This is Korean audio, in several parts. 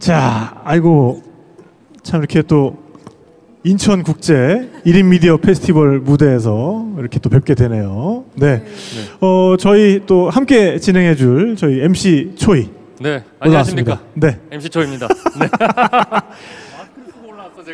자, 아이고 참 이렇게 또 인천국제 1인 미디어 페스티벌 무대에서 이렇게 또 뵙게 되네요. 네, 저희 또 함께 진행해줄 저희 MC 초이. 네, 안녕하십니까. 네, MC 초이입니다. 네.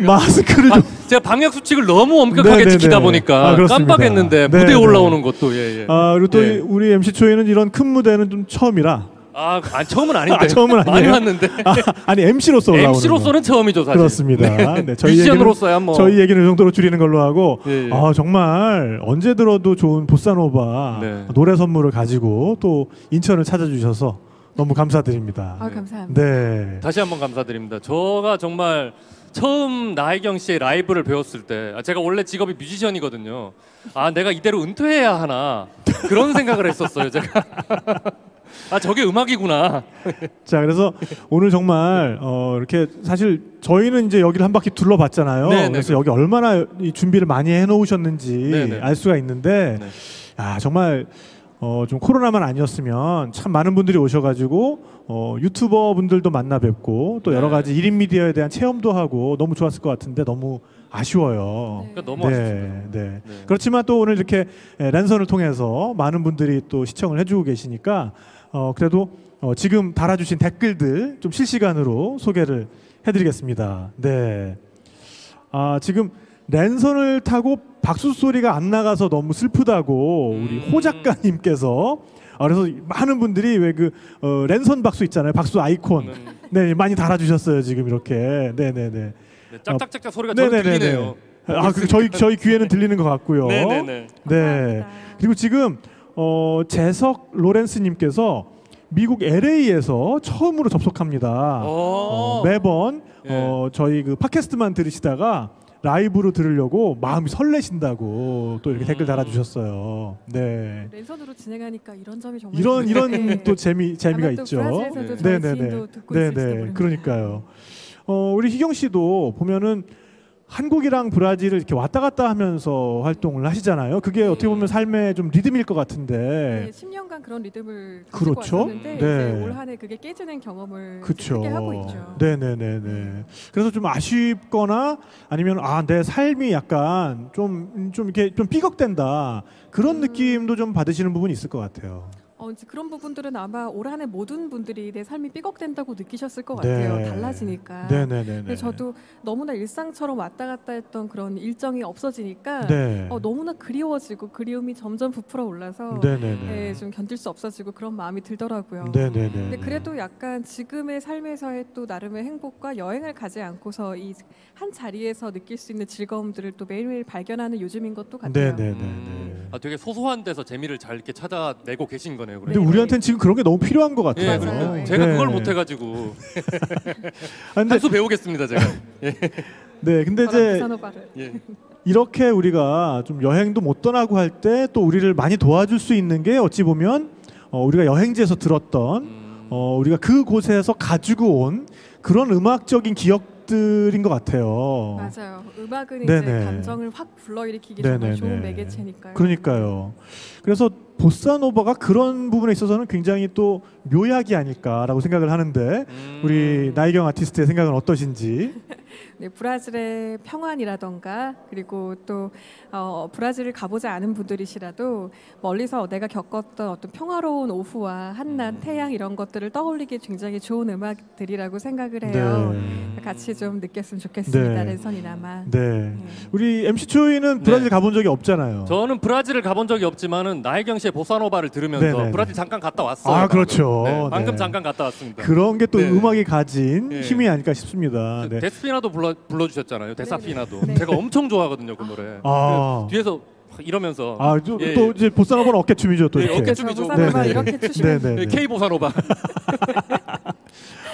마스크를 좀 제가 방역 수칙을 너무 엄격하게 네네네. 지키다 보니까 깜빡했는데 무대에 올라오는 것도 예예. 아 그리고 또 예. 우리 MC 초이는 이런 큰 무대는 좀 처음이라. 아 처음은 아닌데. 아, 처음은 아니에요? 많이 왔는데. 아, 아니 MC로서 올라오는 MC로서는 처음이죠 사실. 그렇습니다. 네. 네, 미션으로서야 뭐. 저희 얘기는 이 정도로 줄이는 걸로 하고 예, 예. 아, 정말 언제 들어도 좋은 보사노바 네. 노래 선물을 가지고 또 인천을 찾아주셔서 너무 감사드립니다. 아, 감사합니다. 네. 다시 한번 감사드립니다. 제가 정말 처음 나희경 씨의 라이브를 배웠을 때 제가 원래 직업이 뮤지션이거든요. 아 내가 이대로 은퇴해야 하나 그런 생각을 했었어요 제가. 아 저게 음악이구나. 자 그래서 오늘 정말 이렇게 사실 저희는 이제 여기를 한 바퀴 둘러봤잖아요. 네네. 그래서 여기 얼마나 이 준비를 많이 해놓으셨는지 네네. 알 수가 있는데 네. 아 정말 좀 코로나만 아니었으면 참 많은 분들이 오셔가지고 유튜버 분들도 만나 뵙고 또 여러 가지 1인 미디어에 대한 체험도 하고 너무 좋았을 것 같은데 너무 아쉬워요. 네. 그러니까 너무 아쉽습니다. 네. 네. 그렇지만 또 오늘 이렇게 랜선을 통해서 많은 분들이 또 시청을 해주고 계시니까 그래도 지금 달아주신 댓글들 좀 실시간으로 소개를 해드리겠습니다. 네. 아 지금 랜선을 타고 박수 소리가 안 나가서 너무 슬프다고 우리 호 작가님께서 그래서 많은 분들이 왜 그 랜선 박수 있잖아요 박수 아이콘 네 많이 달아주셨어요 지금 이렇게 네네네 네, 짝짝짝짝 소리가 저는 들리네요. 아 그 저희 귀에는 들리는 것 같고요. 네네네 네 그리고 지금 재석 로렌스님께서 미국 LA에서 처음으로 접속합니다. 매번 예. 저희 그 팟캐스트만 들으시다가 라이브로 들으려고 마음이 설레신다고 또 이렇게 댓글 달아주셨어요. 네. 랜선으로 진행하니까 이런 점이 정말 이런 또 재미가 있죠. 네네네. 네네. 그러니까요. 우리 희경 씨도 보면은 한국이랑 브라질을 이렇게 왔다 갔다 하면서 활동을 하시잖아요. 그게 어떻게 보면 삶의 좀 리듬일 것 같은데. 네, 10년간 그런 리듬을 가지고 왔었는데 네. 올 한 해 그게 깨지는 경험을 크게 하고 있죠. 네네네네. 그래서 좀 아쉽거나 아니면 아, 내 삶이 약간 좀 이렇게 좀 삐걱된다 그런 느낌도 좀 받으시는 부분이 있을 것 같아요. 그런 부분들은 아마 올 한 해 모든 분들이 내 삶이 삐걱된다고 느끼셨을 것 같아요. 네. 달라지니까. 네네네. 근데 저도 너무나 일상처럼 왔다 갔다 했던 그런 일정이 없어지니까 네. 너무나 그리워지고 그리움이 점점 부풀어 올라서 네, 좀 견딜 수 없어지고 그런 마음이 들더라고요. 네네네. 근데 그래도 약간 지금의 삶에서의 또 나름의 행복과 여행을 가지 않고서 이 한 자리에서 느낄 수 있는 즐거움들을 또 매일매일 발견하는 요즘인 것도 같아요. 네네네. 아 되게 소소한 데서 재미를 잘 이렇게 찾아내고 계신 거네요. 근데 네. 우리한테는 지금 그런 게 너무 필요한 것 같아요. 예, 그러니까 네. 제가 그걸 못해가지고 한 수 배우겠습니다 제가. 예. 네, 근데 이제 이렇게 우리가 좀 여행도 못 떠나고 할 때 또 우리를 많이 도와줄 수 있는 게 어찌 보면 우리가 여행지에서 들었던 우리가 그 곳에서 가지고 온 그런 음악적인 기억들인 것 같아요. 맞아요. 음악은 네네. 이제 감정을 확 불러일으키기 정말 좋은 매개체니까요. 그러니까요. 그래서 보사노바가 그런 부분에 있어서는 굉장히 또 묘약이 아닐까라고 생각을 하는데 우리 나희경 아티스트의 생각은 어떠신지? 네, 브라질의 평안이라던가 그리고 또 브라질을 가보지 않은 분들이시라도 멀리서 내가 겪었던 어떤 평화로운 오후와 한낮 태양 이런 것들을 떠올리기 굉장히 좋은 음악들이라고 생각을 해요. 네. 같이 좀 느꼈으면 좋겠습니다. 랜선이나마. 네. 네. 우리 MC 초이는 브라질 네. 가본 적이 없잖아요. 저는 브라질을 가본 적이 없지만은 나희경 씨 보사노바를 들으면서 네네. 브라질 잠깐 갔다 왔어요. 아 방금. 그렇죠. 네, 방금 네. 잠깐 갔다 왔습니다. 그런 게 또 음악이 가진 네. 힘이 아닐까 싶습니다. 네. 데스피나도 불러주셨잖아요. 데사피나도. 네. 제가 엄청 좋아하거든요, 그 노래. 아. 뒤에서 이러면서. 아, 또, 예. 또 이제 보사노바는 어깨춤이죠, 또. 네, 이렇게. 어깨춤이죠. 보사노바 이렇게 추시면. 네네. K 보사노바.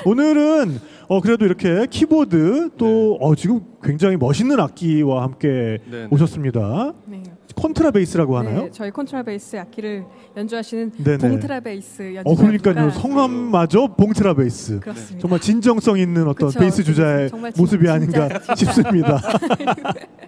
오늘은 그래도 이렇게 키보드 또 네. 지금 굉장히 멋있는 악기와 함께 네네. 오셨습니다. 네. 콘트라베이스라고 하나요? 네, 저희 콘트라베이스 악기를 연주하시는 네네. 봉트라베이스 연주자. 그러니까요. 성함마저 봉트라베이스. 그렇습니다. 정말 진정성 있는 어떤 그쵸, 베이스 주자의 모습이 아닌가 싶습니다.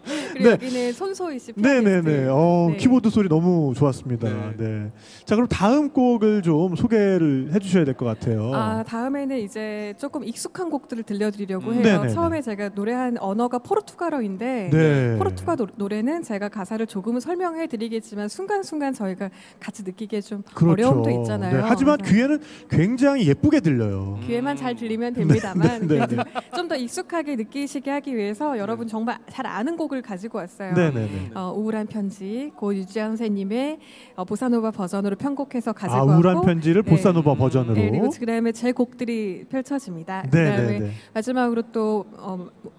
그리고 네. 여기는 손소희 씨 피아니스트. 네네네. 네. 키보드 소리 너무 좋았습니다. 네. 네. 자, 그럼 다음 곡을 좀 소개를 해주셔야 될 것 같아요. 아, 다음에는 이제 조금 익숙한 곡들을 들려드리려고 해요. 네네네. 처음에 제가 노래한 언어가 포르투갈어인데 네. 포르투갈 노래는 제가 가사를 조금은 설명해드리겠지만 순간순간 저희가 같이 느끼기에 좀 그렇죠. 어려움도 있잖아요. 네. 하지만 귀에는 굉장히 예쁘게 들려요. 귀에만 잘 들리면 됩니다만 네. 네. 좀 더 익숙하게 느끼시게 하기 위해서 여러분 정말 잘 아는 곡을 가지고 왔어요. 네네네. 우울한 편지 고 유지한 선생님의 보사노바 버전으로 편곡해서 가지고 왔고 우울한 편지를 네. 보사노바 버전으로 네. 그리고 그다음에 제 곡들이 펼쳐집니다. 네네네. 그다음에 마지막으로 또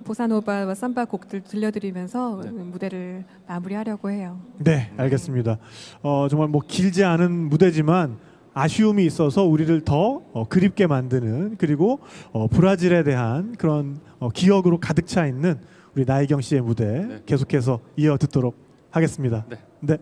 보사노바와 삼바 곡들 들려드리면서 네. 무대를 마무리하려고 해요. 네, 알겠습니다. 정말 뭐 길지 않은 무대지만 아쉬움이 있어서 우리를 더 그립게 만드는 그리고 브라질에 대한 그런 기억으로 가득 차 있는 우리 나희경 씨의 무대 네. 계속해서 이어 듣도록 하겠습니다. 네. 네.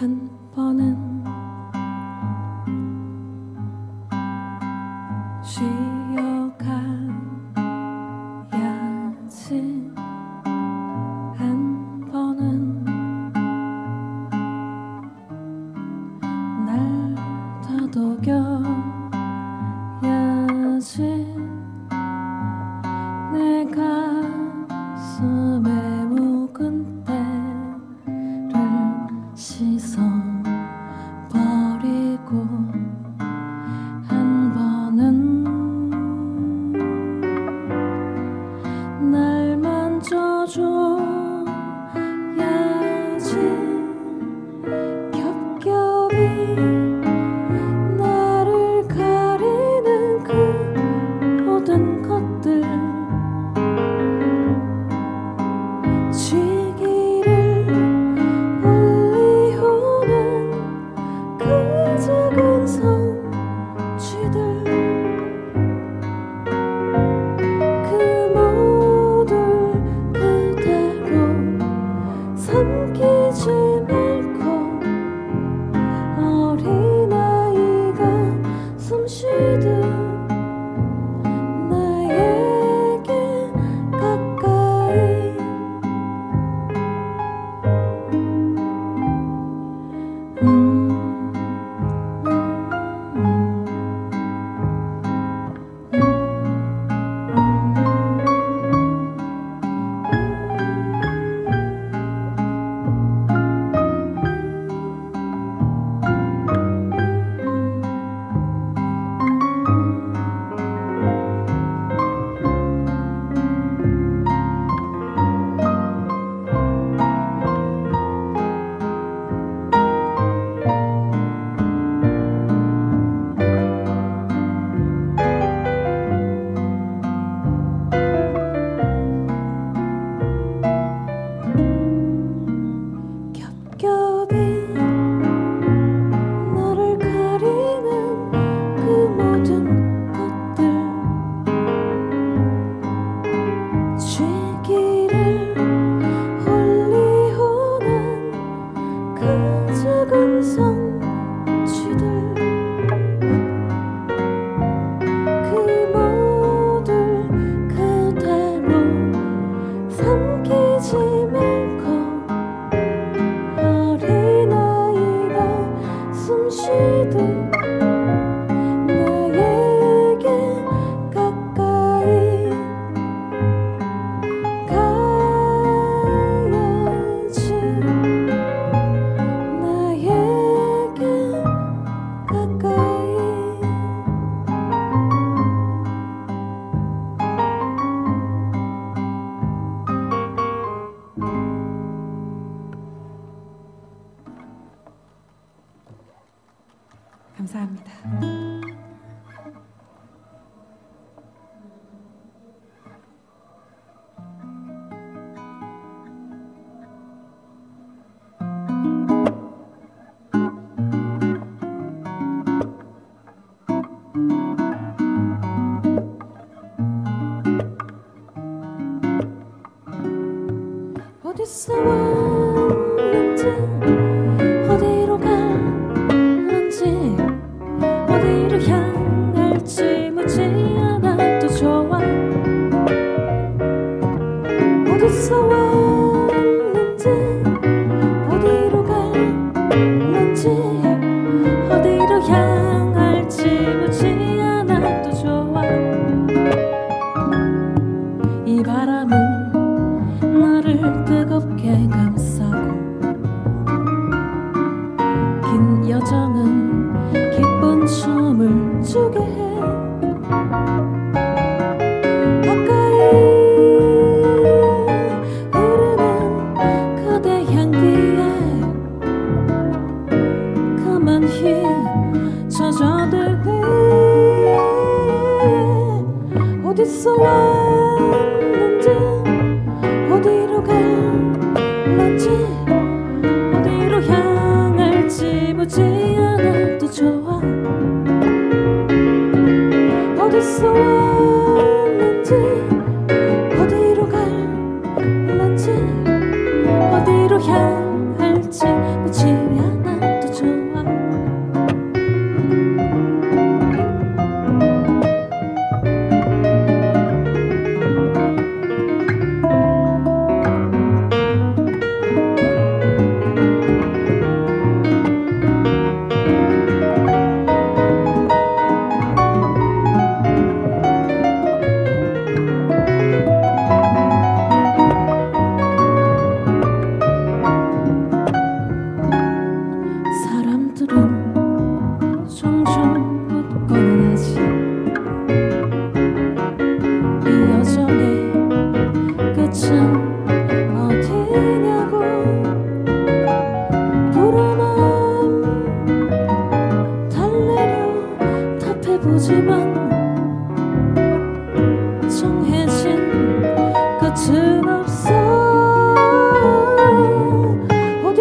한 번은 쉬어가야지. 한 번은 날 다독여야지. 내 가슴에 묵은 때를 씻어버리고 한 번은 날 만져줘야지. 겹겹이 나를 가리는 그 모든 것들 감사합니다. 어디서 왔는지 어디로 가. 어디로 향해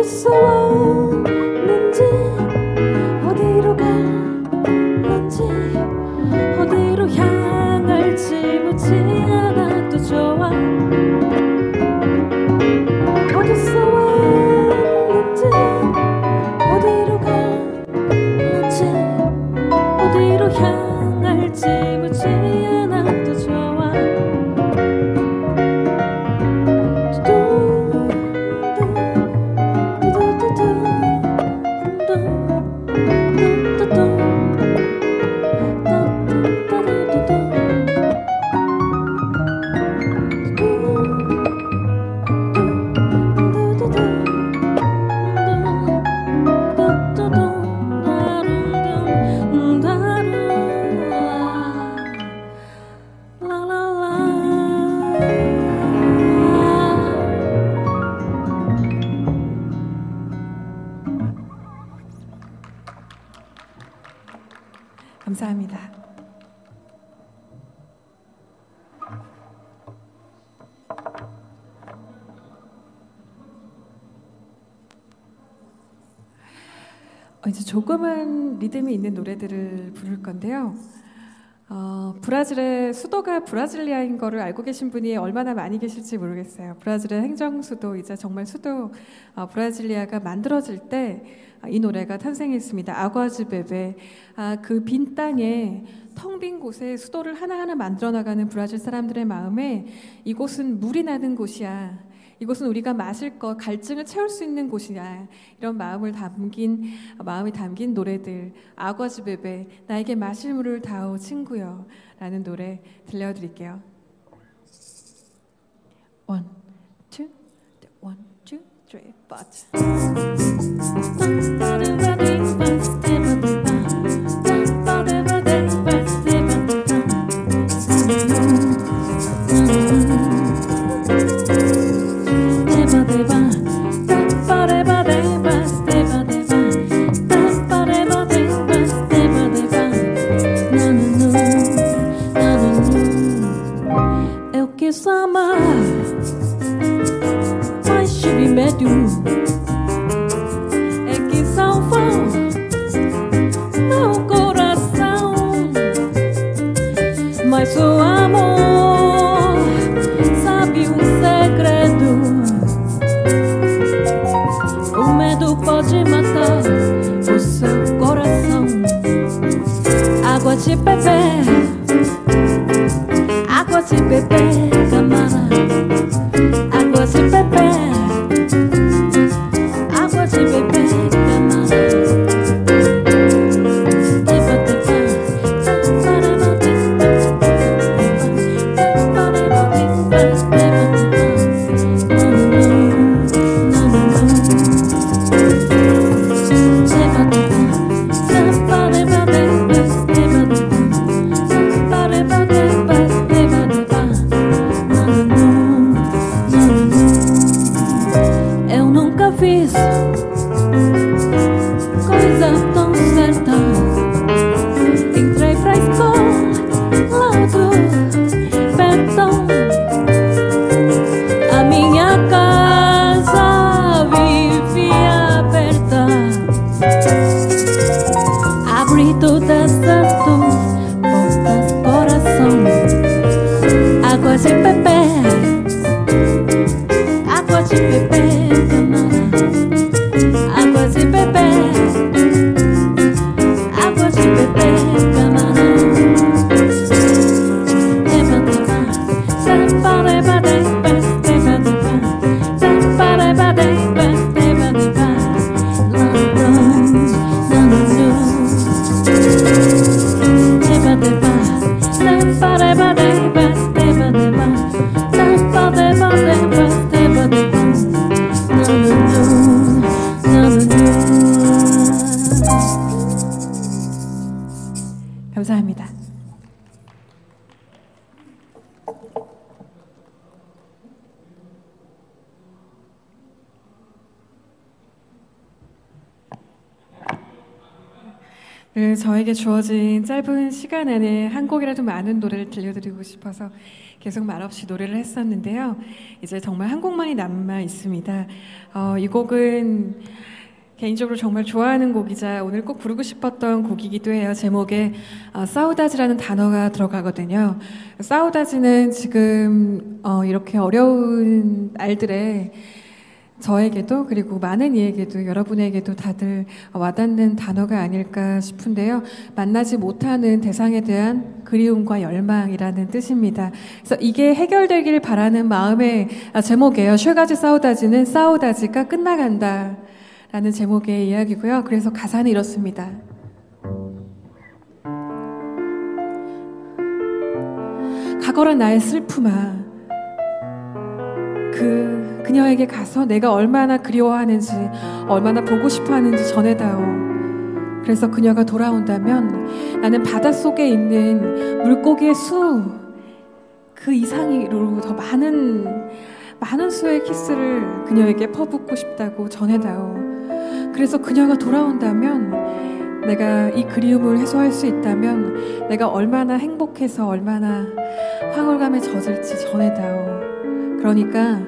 어디서 왔는지 어디로 갈는지 어디로 향할지 묻지 않아도 좋아. 어디서 왔는지 어디로 갈는지 어디로 향할지 묻지 않아도 좋아. 감사합니다. 이제 조금은 리듬이 있는 노래들을 부를 건데요. 브라질의 수도가 브라질리아인 거를 알고 계신 분이 얼마나 많이 계실지 모르겠어요. 브라질의 행정수도이자 정말 수도 브라질리아가 만들어질 때 이 노래가 탄생했습니다. 아과즈베베. 그 빈 땅에 텅 빈 곳에 수도를 하나하나 만들어나가는 브라질 사람들의 마음에 이곳은 물이 나는 곳이야, 이곳은 우리가 마실 것, 갈증을 채울 수 있는 곳이냐, 이런 마음이 담긴 노래들. 아과즈베베, 나에게 마실 물을 다오 친구여 라는 노래 들려드릴게요. 원, 투, 원, 투, 쓰리, 저에게 주어진 짧은 시간 안에 한 곡이라도 많은 노래를 들려드리고 싶어서 계속 말없이 노래를 했었는데요. 이제 정말 한 곡만이 남아 있습니다. 이 곡은 개인적으로 정말 좋아하는 곡이자 오늘 꼭 부르고 싶었던 곡이기도 해요. 제목에 싸우다지라는 단어가 들어가거든요. 싸우다지는 지금 이렇게 어려운 날들에 저에게도 그리고 많은 이에게도 여러분에게도 다들 와닿는 단어가 아닐까 싶은데요. 만나지 못하는 대상에 대한 그리움과 열망이라는 뜻입니다. 그래서 이게 해결되길 바라는 마음의 제목이에요. 쉐가지 싸우다지는 싸우다지가 끝나간다 라는 제목의 이야기고요. 그래서 가사는 이렇습니다. 과거란 나의 슬픔아, 그녀에게 가서 내가 얼마나 그리워하는지, 얼마나 보고 싶어하는지 전해다오. 그래서 그녀가 돌아온다면 나는 바닷속에 있는 물고기의 수, 그 이상으로 더 많은 수의 키스를 그녀에게 퍼붓고 싶다고 전해다오. 그래서 그녀가 돌아온다면, 내가 이 그리움을 해소할 수 있다면 내가 얼마나 행복해서 얼마나 황홀감에 젖을지 전해다오. 그러니까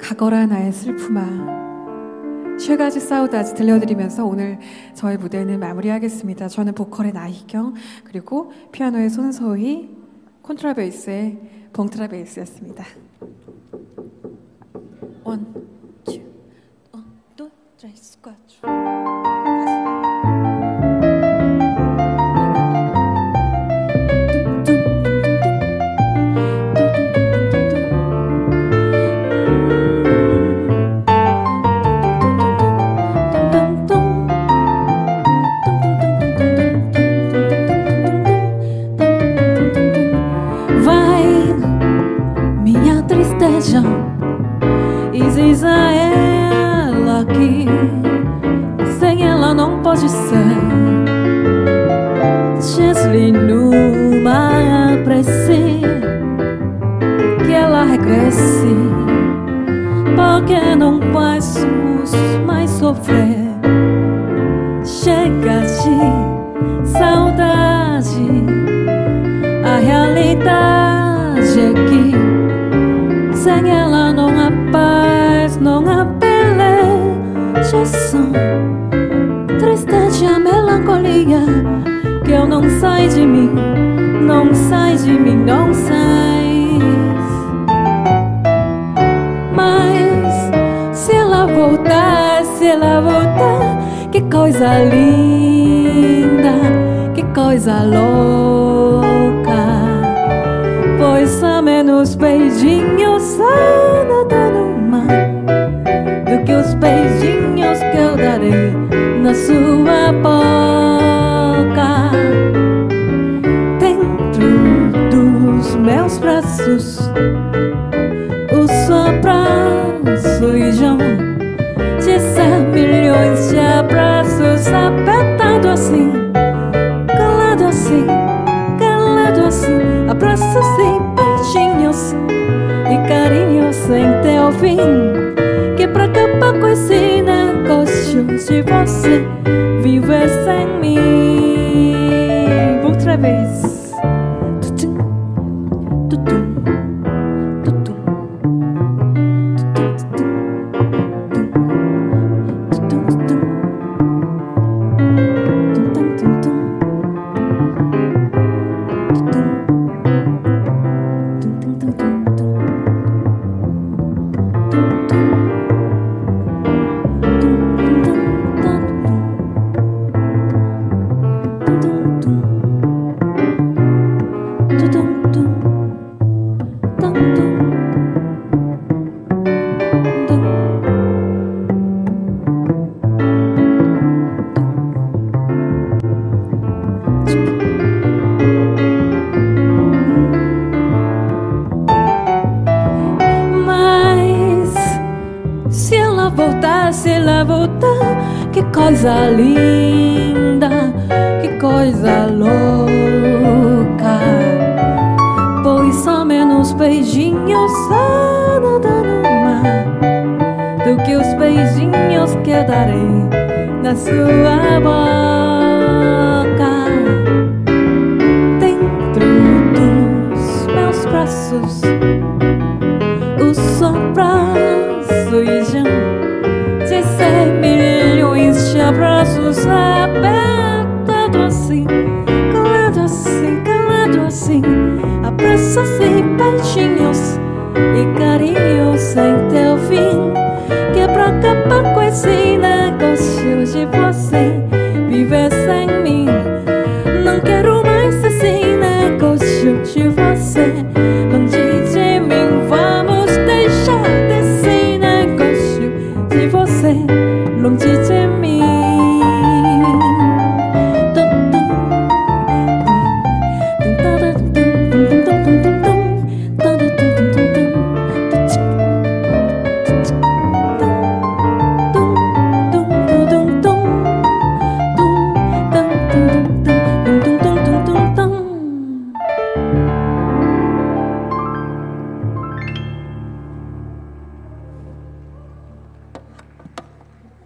가거라 나의 슬픔아, 쉐가지 싸우다지 들려드리면서 오늘 저의 무대는 마무리하겠습니다. 저는 보컬의 나희경, 그리고 피아노의 손소희, 콘트라베이스의 봉트라베이스였습니다. 원, 투, 원, 투, 쓰리, 사. Que eu darei na sua boca. tu saber todo assim, calado assim, abraços e beijinhos e carinhos sem teu fim, que é pra acabar com esse negócio de você viver sem mim. Não quero mais esse negócio de você longe de mim. Vamos deixar desse negócio de você longe de mim.